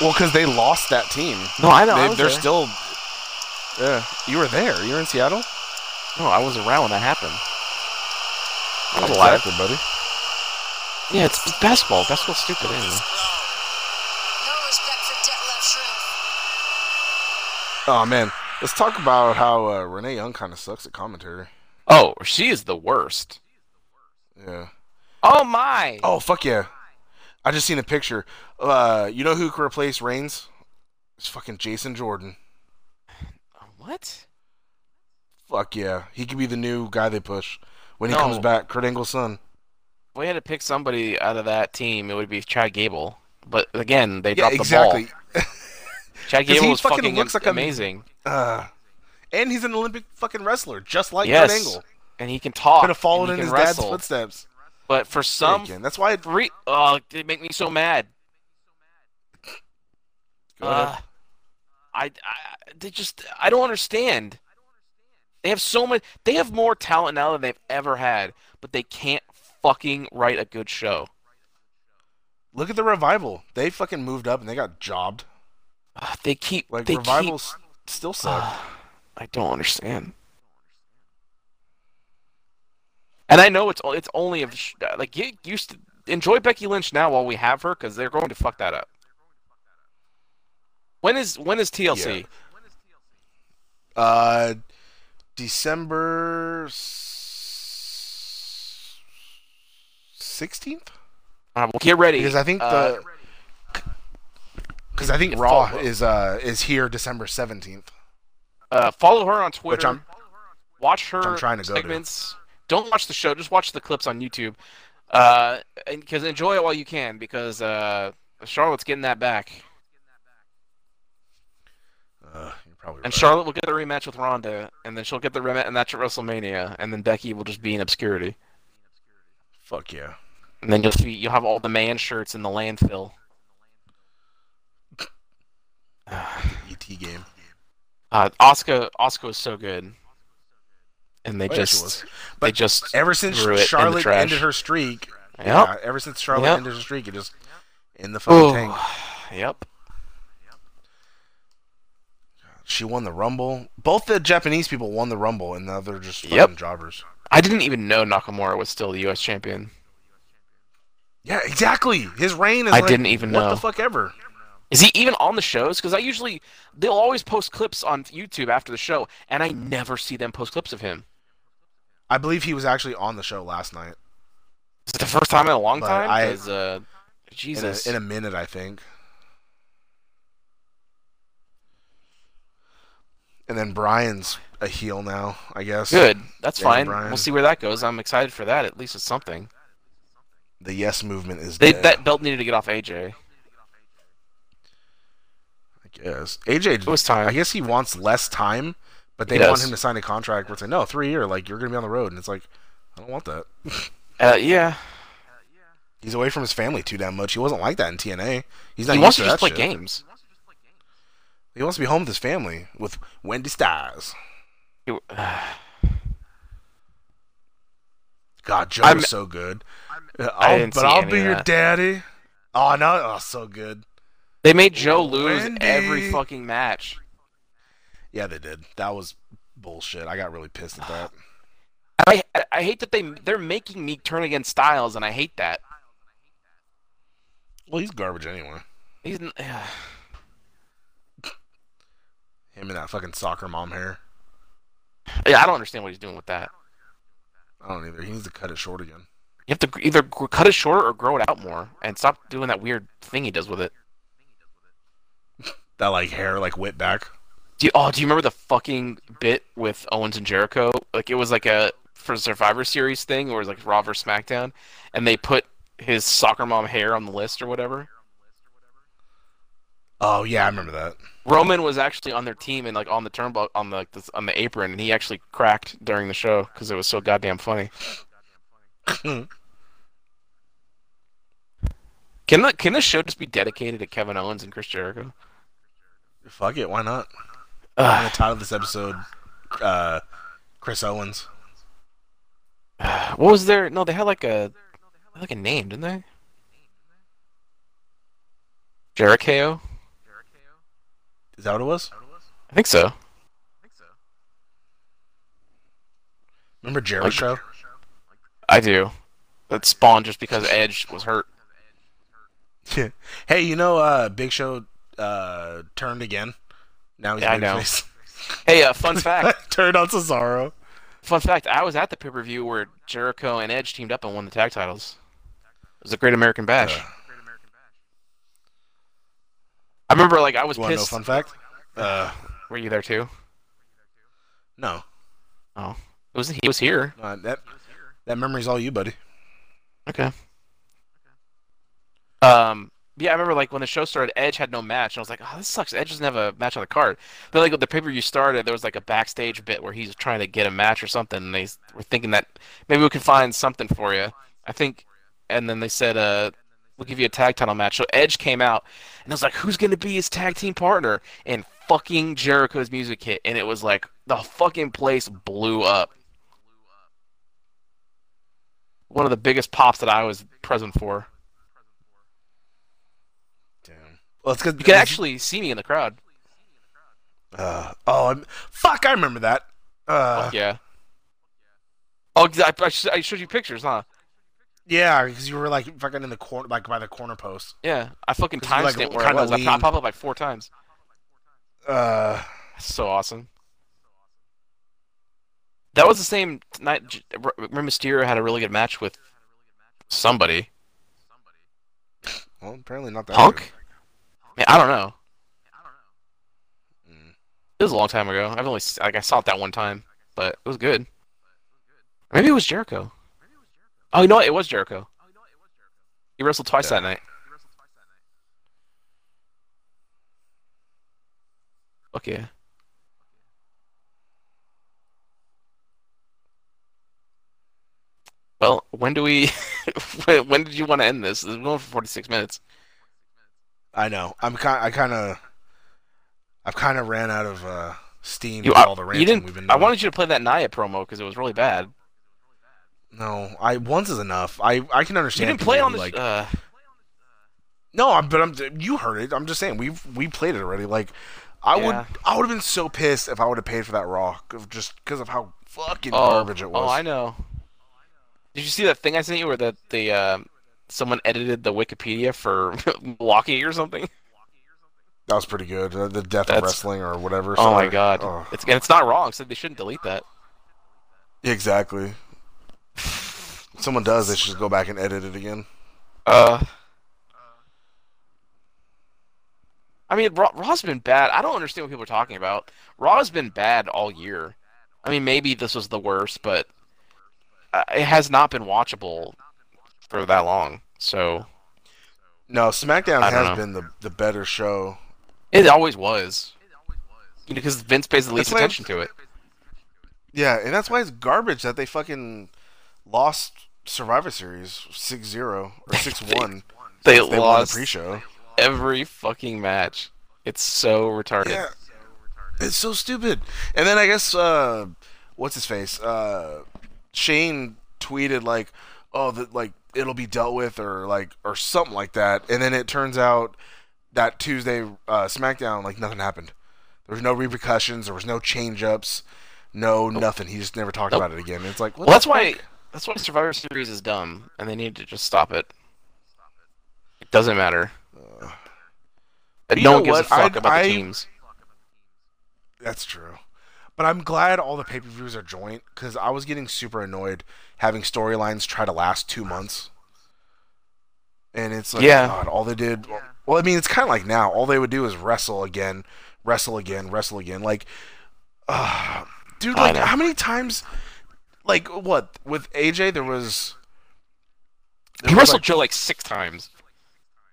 Well, because they lost that team. No, I know. They, I was they're there. still. Yeah, you were there. You were in Seattle? No, I was around when that happened. I was alive, exactly, buddy. Yeah, it's basketball. Basketball's stupid, isn't it? No respect for Detlef Schrempf. Oh, man. Let's talk about how uh, Renee Young kind of sucks at commentary. Oh, she is the worst. Yeah. Oh, my. Oh, fuck yeah. I just seen a picture. Uh, you know who could replace Reigns? It's fucking Jason Jordan. What? Fuck yeah. He could be the new guy they push. When no. he comes back, Kurt Angle's son. If we had to pick somebody out of that team, it would be Chad Gable. But again, they yeah, dropped exactly. the ball. Chad Gable was fucking, fucking looks like amazing. A, uh, and he's an Olympic fucking wrestler, just like yes. Kurt Angle. And he can talk. Could have followed in his wrestle. dad's footsteps. But for some... Yeah, that's why it... Re oh, it made me so mad. Go ahead. Uh, I, I they just I don't understand. They have so much. They have more talent now than they've ever had, but they can't fucking write a good show. Look at the Revival. They fucking moved up and they got jobbed. Uh, they keep like they Revival's keep, still suck. Uh, I don't understand. And I know it's it's only a, like you used to enjoy Becky Lynch now while we have her because they're going to fuck that up. When is when is T L C? Yeah. Uh, December sixteenth. Uh, well, get ready because I think uh, the because I think Raw follow. is uh is here December seventeenth. Uh, follow her on Twitter. Which I'm, watch her which I'm trying to segments. Go to. Don't watch the show. Just watch the clips on YouTube. Uh, because enjoy it while you can. Because uh, Charlotte's getting that back. Uh, you're probably right. And Charlotte will get the rematch with Ronda, and then she'll get the rematch at WrestleMania, and then Becky will just be in obscurity. Fuck yeah! And then you'll see you'll have all the man shirts in the landfill. E T game. Uh, Asuka, Asuka was so good, and they oh, just, yeah, but they just ever since Charlotte ended her streak, yep. yeah, ever since Charlotte yep. ended her streak, it just in the fucking Ooh. tank. Yep. She won the Rumble. Both the Japanese people won the Rumble, and now they're just fucking yep. jobbers. I didn't even know Nakamura was still the U S champion. Yeah, exactly. His reign is I like, didn't even what know. the fuck ever. Is he even on the shows? Because I usually... They'll always post clips on YouTube after the show, and I never see them post clips of him. I believe he was actually on the show last night. Is it the first time in a long but time? I, uh, Jesus. In a, in a minute, I think. And then Brian's a heel now, I guess. Good. That's yeah, fine. Brian. We'll see where that goes. I'm excited for that. At least it's something. The yes movement is they, dead. That belt needed to get off A J. I guess. A J, it was time. I guess he wants less time, but they want him to sign a contract where it's like, no, three year, like, you're going to be on the road. And it's like, I don't want that. uh, yeah. He's away from his family too damn much. He wasn't like that in T N A. He's not he used to, to that shit. He wants to just play games. He wants to be home with his family, with Wendy Styles. It, uh, God, Joe I'm, was so good. I'm, I didn't but see I'll any be of your that. daddy. Oh, no. Oh, so good. They made Joe lose Wendy. every fucking match. Yeah, they did. That was bullshit. I got really pissed at that. I I hate that they, they're making me turn against Styles, and I hate that. Well, he's garbage anyway. He's... Uh, Him and that fucking soccer mom hair. Yeah, I don't understand what he's doing with that. I don't either. He needs to cut it short again. You have to either cut it short or grow it out more, and stop doing that weird thing he does with it. That like hair, like whip back. Do you, oh, do you remember the fucking bit with Owens and Jericho? Like it was like a for Survivor Series thing, or it was like Raw versus SmackDown, and they put his soccer mom hair on the list or whatever. Oh yeah, I remember that. Roman was actually on their team and like on the turnbuckle, on the on the apron, and he actually cracked during the show because it was so goddamn funny. can the can this show just be dedicated to Kevin Owens and Chris Jericho? Fuck it, why not? I'm gonna title this episode uh, "Chris Owens." What was their? No, they had like a like a name, didn't they? Jericho. Is that what it was? I think so. I think so. Remember Jericho? Like, I do. That spawned just because Edge was hurt. Hey, you know, uh, Big Show uh, turned again. Now he's yeah, I know. Face. Hey, uh, fun fact. Turned on Cesaro. Fun fact, I was at the pay-per-view where Jericho and Edge teamed up and won the tag titles. It was a Great American Bash. Uh. I remember, like, I was you pissed. Want to know a fun fact? Uh, Were you there, too? No. Oh. It was, he was here. Uh, that that memory's all you, buddy. Okay. Um. Yeah, I remember, like, when the show started, Edge had no match. And I was like, oh, this sucks. Edge doesn't have a match on the card. But, like, when the pay-per-view started, there was, like, a backstage bit where he's trying to get a match or something. And they were thinking that maybe we can find something for you. I think. And then they said, uh... we'll give you a tag title match. So Edge came out, and I was like, who's going to be his tag team partner? And fucking Jericho's music hit, and it was like, the fucking place blew up. One of the biggest pops that I was present for. Damn. Well, it's 'cause you could actually see me in the crowd. Uh, oh, I'm, fuck, I remember that. Uh, fuck yeah. Oh, I, I showed you pictures, huh? Yeah, because you were like fucking in the corner, like by the corner post. Yeah, I fucking timestamped like, where I was. Leaned. I pop up like four times. Uh, That's so awesome. That was the same night where Mysterio had a really good match with somebody. Well, apparently not that Punk? Man, I don't know. Mm. It was a long time ago. I've only like I saw it that one time, but it was good. Maybe it was Jericho. Oh, you know what? It was Jericho. He wrestled twice yeah. that night. Fuck yeah. Well, when do we... when did you want to end this? We're going for forty-six minutes. I know. I'm kind. I kind of. I've kind of ran out of uh, steam with all the ranting you didn't, we've been. Doing. I wanted you to play that Nia promo because it was really bad. No, I once is enough. I, I can understand. You didn't play on the. Like, uh... No, but I'm. You heard it. I'm just saying we we played it already. Like, I yeah. would. I would have been so pissed if I would have paid for that Raw just because of how fucking oh, garbage it was. Oh, I know. Did you see that thing I sent you where that the uh, someone edited the Wikipedia for Milwaukee or something? That was pretty good. Uh, the death That's... of wrestling or whatever. Oh my god! Oh. It's and it's not wrong. So they shouldn't delete that. Exactly. If someone does, they should just go back and edit it again. Uh. I mean, Raw, Raw's been bad. I don't understand what people are talking about. Raw's been bad all year. I mean, maybe this was the worst, but. Uh, it has not been watchable for that long, so... No, SmackDown has know. been the, the better show. It always was. It always was. Because Vince pays the least that's attention to it. Yeah, and that's why it's garbage that they fucking lost Survivor Series six zero or six one. they, they lost the pre-show. Every fucking match. It's so retarded. Yeah, it's so stupid. And then I guess, uh... what's his face? Uh... Shane tweeted like, "Oh, that like it'll be dealt with," or like, or something like that. And then it turns out that Tuesday uh, SmackDown, like nothing happened. There was no repercussions. There was no change-ups. No nope. nothing. He just never talked nope. about it again. And it's like, well, that's fuck? why that's why Survivor Series is dumb, and they need to just stop it. It doesn't matter. Uh, no one gives what? a fuck I'd, about I... the teams. That's true. But I'm glad all the pay-per-views are joint, because I was getting super annoyed having storylines try to last two months. And it's like, yeah. God, all they did... Well, I mean, it's kind of like now. All they would do is wrestle again, wrestle again, wrestle again. Like, uh, dude, like, how many times... Like, what? With A J, there was... There he was wrestled like, Joe, like, six times.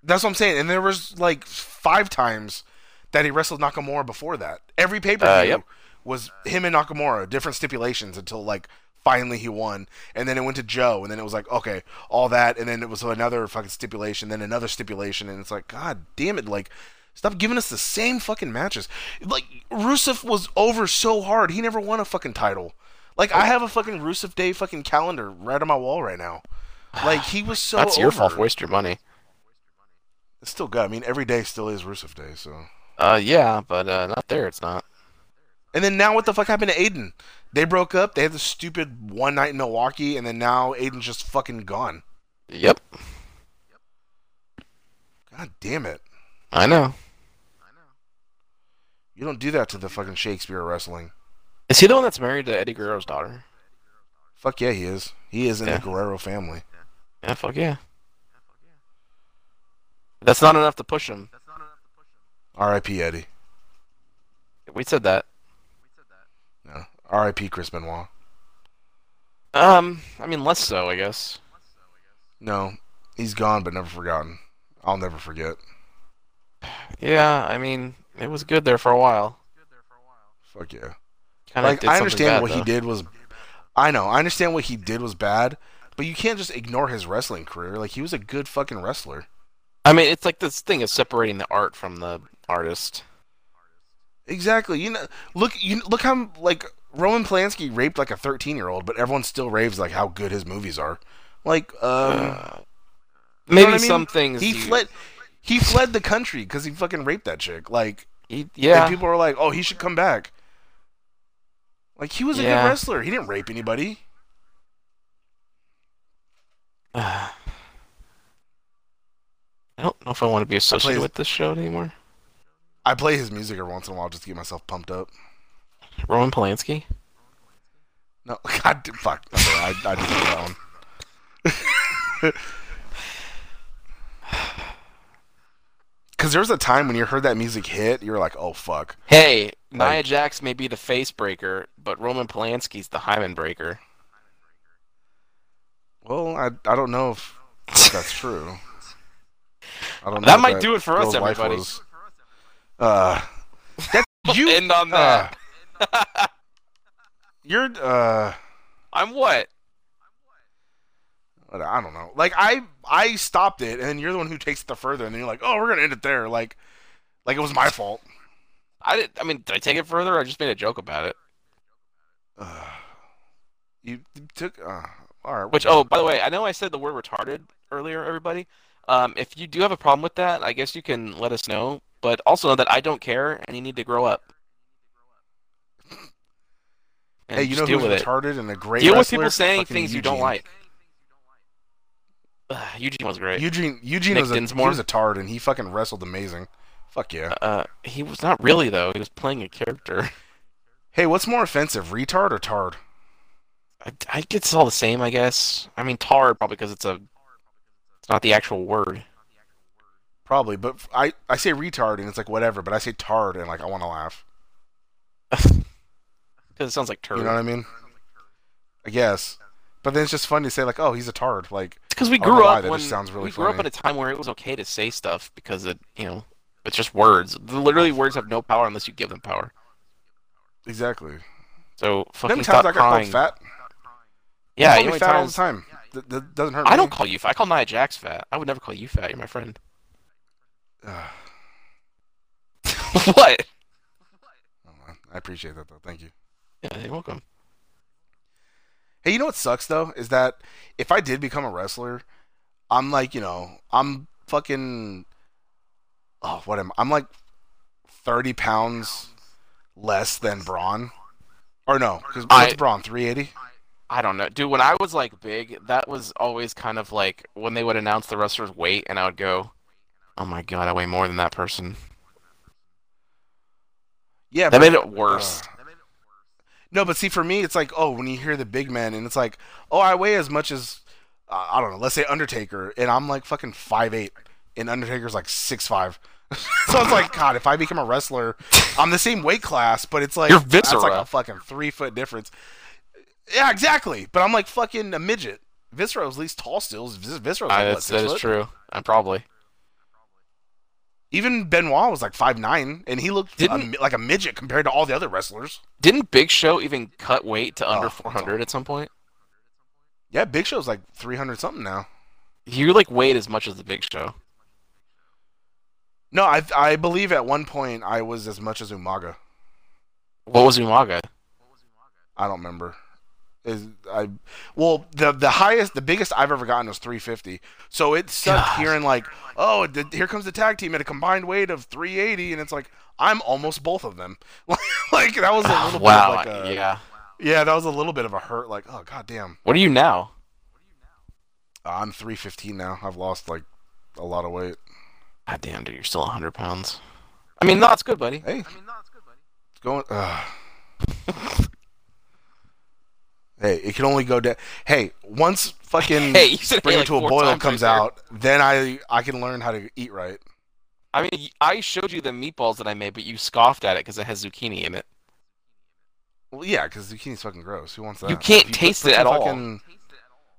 That's what I'm saying. And there was, like, five times that he wrestled Nakamura before that. Every pay-per-view... Uh, yep. was him and Nakamura, different stipulations until, like, finally he won. And then it went to Joe, and then it was like, okay, all that, and then it was another fucking stipulation, then another stipulation, and it's like, god damn it, like, stop giving us the same fucking matches. Like, Rusev was over so hard, he never won a fucking title. Like, I have a fucking Rusev Day fucking calendar right on my wall right now. Like, he was so That's over. your fault, waste your money. It's still good. I mean, every day still is Rusev Day, so. Uh, yeah, but uh, not there, it's not. And then now what the fuck happened to Aiden? They broke up. They had the stupid one night in Milwaukee, and then now Aiden's just fucking gone. Yep. God damn it. I know. I know. You don't do that to the fucking Shakespeare wrestling. Is he the one that's married to Eddie Guerrero's daughter? Fuck yeah, he is. He is in yeah. the Guerrero family. Yeah, fuck yeah. That's not enough to push him. That's not enough to push him. R I P Eddie. We said that. No. R I P Chris Benoit. Um, I mean, less so, I guess. No, he's gone, but never forgotten. I'll never forget. Yeah, I mean, it was good there for a while. Fuck yeah. Kinda like, I understand bad, what though. he did was... I know, I understand what he did was bad, but you can't just ignore his wrestling career. Like, he was a good fucking wrestler. I mean, it's like this thing of separating the art from the artist. Exactly. You know, look. You look how like Roman Polanski raped like a thirteen-year-old, but everyone still raves like how good his movies are. Like, um, uh, maybe you know what I mean? some things he you... fled. He fled the country because he fucking raped that chick. Like, he, yeah. And people are like, "Oh, he should come back." Like, he was a yeah. good wrestler. He didn't rape anybody. Uh, I don't know if I want to be associated with this show anymore. I play his music every once in a while just to get myself pumped up. Roman Polanski? No, God, fuck. Okay, I, I didn't know that one. Because there was a time when you heard that music hit, you were like, oh, fuck. Hey, like, Nia Jax may be the face breaker, but Roman Polanski's the hymen breaker. Well, I I don't know if, if that's true. I don't know. That might that do it for us, everybody. Uh, that's you end on that. Uh, you're uh. I'm what? I don't know. Like I I stopped it, and you're the one who takes it the further, and then you're like, oh, we're gonna end it there. Like, like it was my fault. I did. I mean, did I take it further? I just made a joke about it. Uh, you, you took. Uh, All right, which, oh, by the way, I know I said the word retarded earlier, everybody. Um, if you do have a problem with that, I guess you can let us know. But also know that I don't care, and you need to grow up. And hey, you know who's retarded it. And a great deal wrestler? Deal with people saying things Eugene. You don't like. Uh, Eugene was great. Eugene Eugene was a, he was a tard, and he fucking wrestled amazing. Fuck yeah. Uh, he was not really, though. He was playing a character. Hey, what's more offensive, retard or tard? I, I it's all the same, I guess. I mean, tard probably because it's a, it's not the actual word. Probably, but I, I say retard and it's like whatever, but I say tard and like I want to laugh. Because it sounds like turd. You know what I mean? I guess, but then it's just fun to say like, oh, he's a tard. Like because we grew up when sounds really we grew funny. up at a time where it was okay to say stuff because it you know it's just words. Literally, words have no power unless you give them power. Exactly. So fucking Them times stop I got crying. Fat. Yeah, you call me fat all the time. That, that doesn't hurt me. I don't call you fat. I call Nia Jax fat. I would never call you fat. You're my friend. Uh. What? I appreciate that, though. Thank you. Yeah, you're welcome. Hey, you know what sucks, though? Is that if I did become a wrestler, I'm like, you know, I'm fucking... Oh, what am I? I'm like thirty pounds less than Braun. Or no, because what's Braun, three eighty? I don't know. Dude, when I was, like, big, that was always kind of, like, when they would announce the wrestler's weight, and I would go, oh, my God, I weigh more than that person. Yeah, That but, made it worse. Uh, no, but see, for me, it's like, oh, when you hear the big man, and it's like, oh, I weigh as much as, uh, I don't know, let's say Undertaker, and I'm, like, fucking five eight, and Undertaker's, like, six five. So it's like, God, if I become a wrestler, I'm the same weight class, but it's like, that's, like, a fucking three-foot difference. Yeah, exactly. But I'm like fucking a midget. Viscera was at least tall still. Viscera was like, what, that is true. I'm probably. Even Benoit was like five nine, and he looked a, like a midget compared to all the other wrestlers. Didn't Big Show even cut weight to under oh, four hundred at some point? Yeah, Big Show's like three hundred something now. You like weighed as much as the Big Show. No, I I believe at one point I was as much as Umaga. What was Umaga? I don't remember. Is I well the the highest the biggest I've ever gotten was three fifty. So it sucked God. Hearing like, oh, the, here comes the tag team at a combined weight of three eighty, and it's like I'm almost both of them. Like that was a little oh, bit wow. Of like a, yeah yeah that was a little bit of a hurt. Like oh goddamn. What are you now? Uh, I'm three fifteen now. I've lost like a lot of weight. God damn, dude, you're still one hundred pounds. I mean, that's good, buddy. Hey, I mean, that's good, buddy. It's going. Uh... Hey, it can only go down. Hey, once fucking hey, Bring It like to a Boil comes right out, then I I can learn how to eat right. I mean, I showed you the meatballs that I made, but you scoffed at it because it has zucchini in it. Well, yeah, because zucchini's fucking gross. Who wants that? You can't you taste put, put it at fucking... all.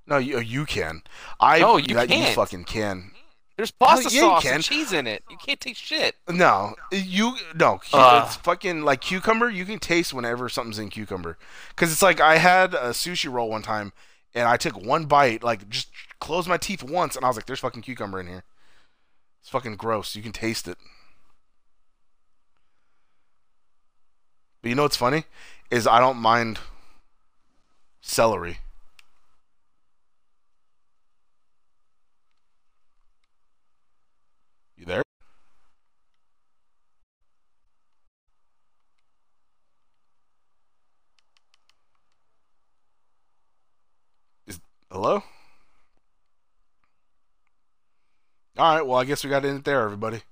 No, you you can. I no, you that can't. You fucking can. There's pasta no, yeah, sauce and cheese in it. You can't taste shit. No, you no. Uh, it's fucking like cucumber. You can taste whenever something's in cucumber, because it's like I had a sushi roll one time, and I took one bite, like just closed my teeth once, and I was like, "There's fucking cucumber in here." It's fucking gross. You can taste it. But you know what's funny is I don't mind celery. You there? Is hello? All right, well, I guess we got to end it there, everybody.